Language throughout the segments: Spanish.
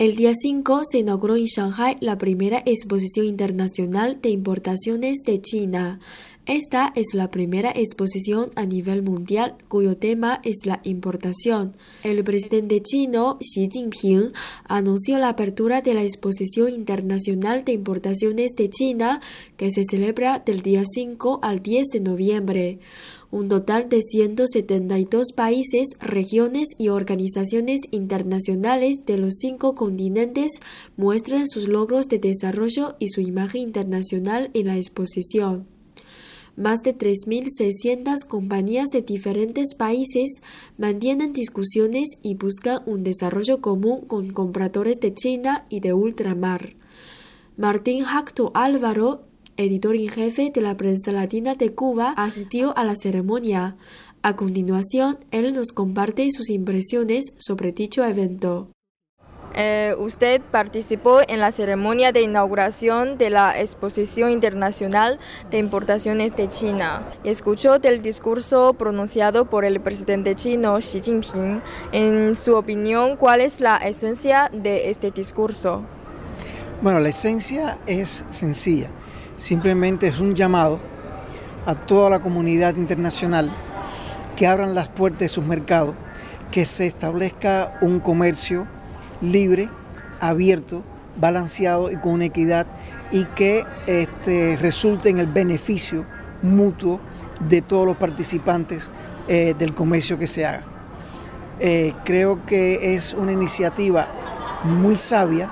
El día 5 se inauguró en Shanghai la primera exposición internacional de importaciones de China. Esta es la primera exposición a nivel mundial cuyo tema es la importación. El presidente chino Xi Jinping anunció la apertura de la exposición internacional de importaciones de China que se celebra del día 5 al 10 de noviembre. Un total de 172 países, regiones y organizaciones internacionales de los 5 continentes muestran sus logros de desarrollo y su imagen internacional en la exposición. Más de 3.600 compañías de diferentes países mantienen discusiones y buscan un desarrollo común con compradores de China y de ultramar. Martin Hacthoun Alvaro, editor en jefe de la Prensa Latina de Cuba, asistió a la ceremonia. A continuación, él nos comparte sus impresiones sobre dicho evento. Usted participó en la ceremonia de inauguración de la Exposición Internacional de Importaciones de China. Escuchó del discurso pronunciado por el presidente chino Xi Jinping. En su opinión, ¿cuál es la esencia de este discurso? Bueno, la esencia es sencilla. Simplemente es un llamado a toda la comunidad internacional que abran las puertas de sus mercados, que se establezca un comercio libre, abierto, balanceado y con equidad y que resulte en el beneficio mutuo de todos los participantes del comercio que se haga. Creo que es una iniciativa muy sabia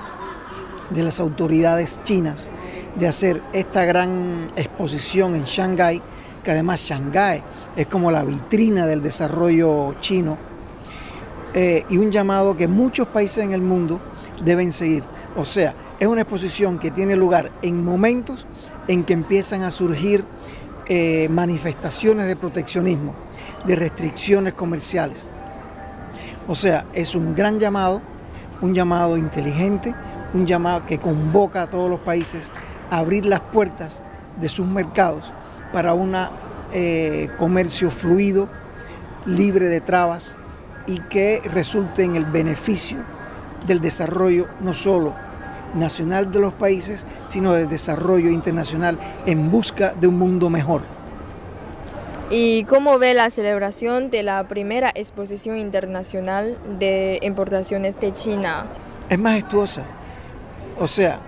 de las autoridades chinas de hacer esta gran exposición en Shanghái, que además Shanghái es como la vitrina del desarrollo chino, y un llamado que muchos países en el mundo deben seguir. O sea, es una exposición que tiene lugar en momentos en que empiezan a surgir manifestaciones de proteccionismo, de restricciones comerciales. O sea, es un gran llamado, un llamado inteligente, un llamado que convoca a todos los países a abrir las puertas de sus mercados para un comercio fluido, libre de trabas y que resulte en el beneficio del desarrollo no solo nacional de los países, sino del desarrollo internacional en busca de un mundo mejor. ¿Y cómo ve la celebración de la primera exposición internacional de importaciones de China? Es majestuosa. O sea,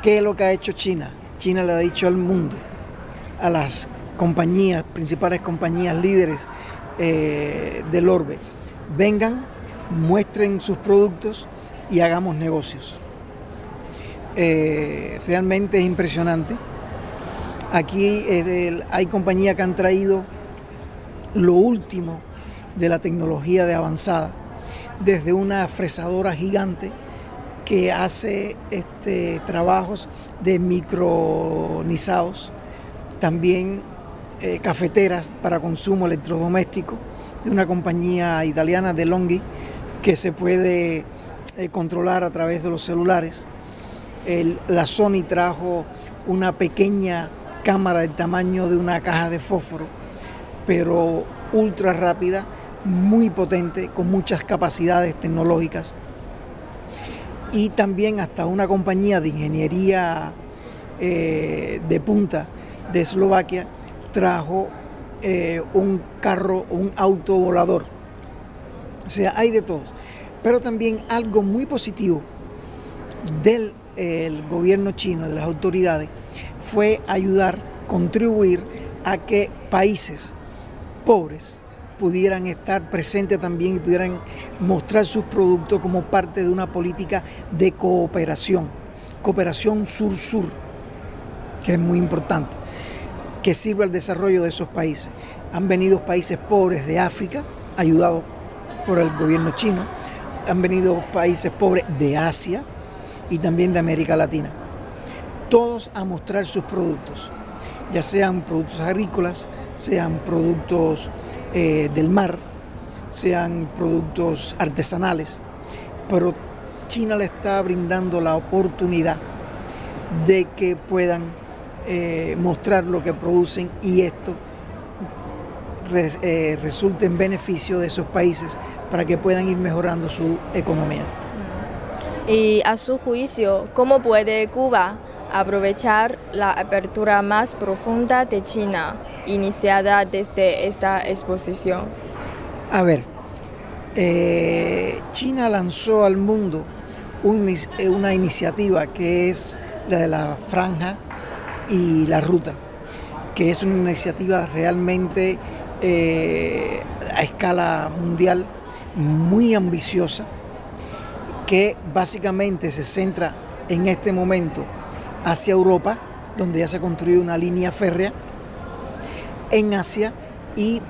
¿qué es lo que ha hecho China? China le ha dicho al mundo, a las compañías, principales compañías líderes del orbe, vengan, muestren sus productos y hagamos negocios. Realmente es impresionante. Aquí hay compañías que han traído lo último de la tecnología de avanzada, desde una fresadora gigante que hace trabajos de micronizados, también cafeteras para consumo electrodoméstico de una compañía italiana, De Longhi, que se puede controlar a través de los celulares. La Sony trajo una pequeña cámara del tamaño de una caja de fósforo, pero ultra rápida, muy potente, con muchas capacidades tecnológicas. Y también hasta una compañía de ingeniería de punta de Eslovaquia trajo un carro, un auto volador. O sea, hay de todos. Pero también algo muy positivo del gobierno chino, de las autoridades, fue ayudar, contribuir a que países pobres pudieran estar presentes también y pudieran mostrar sus productos como parte de una política de cooperación sur-sur, que es muy importante, que sirve al desarrollo de esos países. Han venido países pobres de África, ayudados por el gobierno chino. Han venido países pobres de Asia y también de América Latina. Todos a mostrar sus productos, ya sean productos agrícolas, sean productos del mar, sean productos artesanales, pero China le está brindando la oportunidad de que puedan mostrar lo que producen y esto resulte en beneficio de esos países para que puedan ir mejorando su economía. Y a su juicio, ¿cómo puede Cuba aprovechar la apertura más profunda de China iniciada desde esta exposición? A ver, China lanzó al mundo una iniciativa que es la de la Franja y la Ruta, que es una iniciativa realmente a escala mundial muy ambiciosa, que básicamente se centra en este momento hacia Europa, donde ya se construyó una línea férrea, en Asia y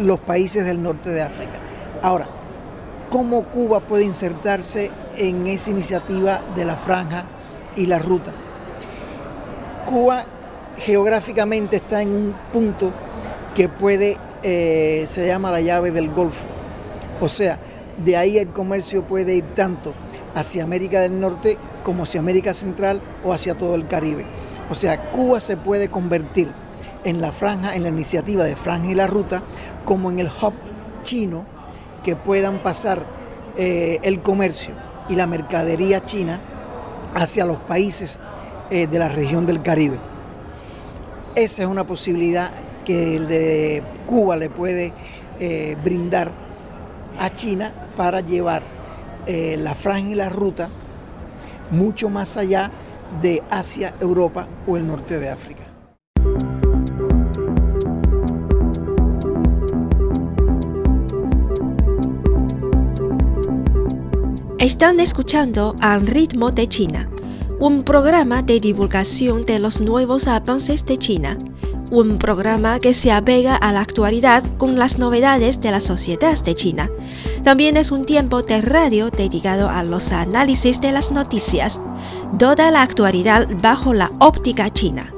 los países del norte de África. Ahora, ¿cómo Cuba puede insertarse en esa iniciativa de la Franja y la Ruta? Cuba geográficamente está en un punto que puede, se llama la llave del Golfo, o sea, de ahí el comercio puede ir tanto hacia América del Norte como hacia América Central o hacia todo el Caribe. O sea, Cuba se puede convertir en la franja, en la iniciativa de Franja y la Ruta, como en el hub chino que puedan pasar el comercio y la mercadería china hacia los países de la región del Caribe. Esa es una posibilidad que Cuba le puede brindar a China para llevar la Franja y la Ruta mucho más allá de Asia, Europa o el norte de África. Están escuchando Al Ritmo de China, un programa de divulgación de los nuevos avances de China, un programa que se apega a la actualidad con las novedades de la sociedad de China. También es un tiempo de radio dedicado a los análisis de las noticias, toda la actualidad bajo la óptica china.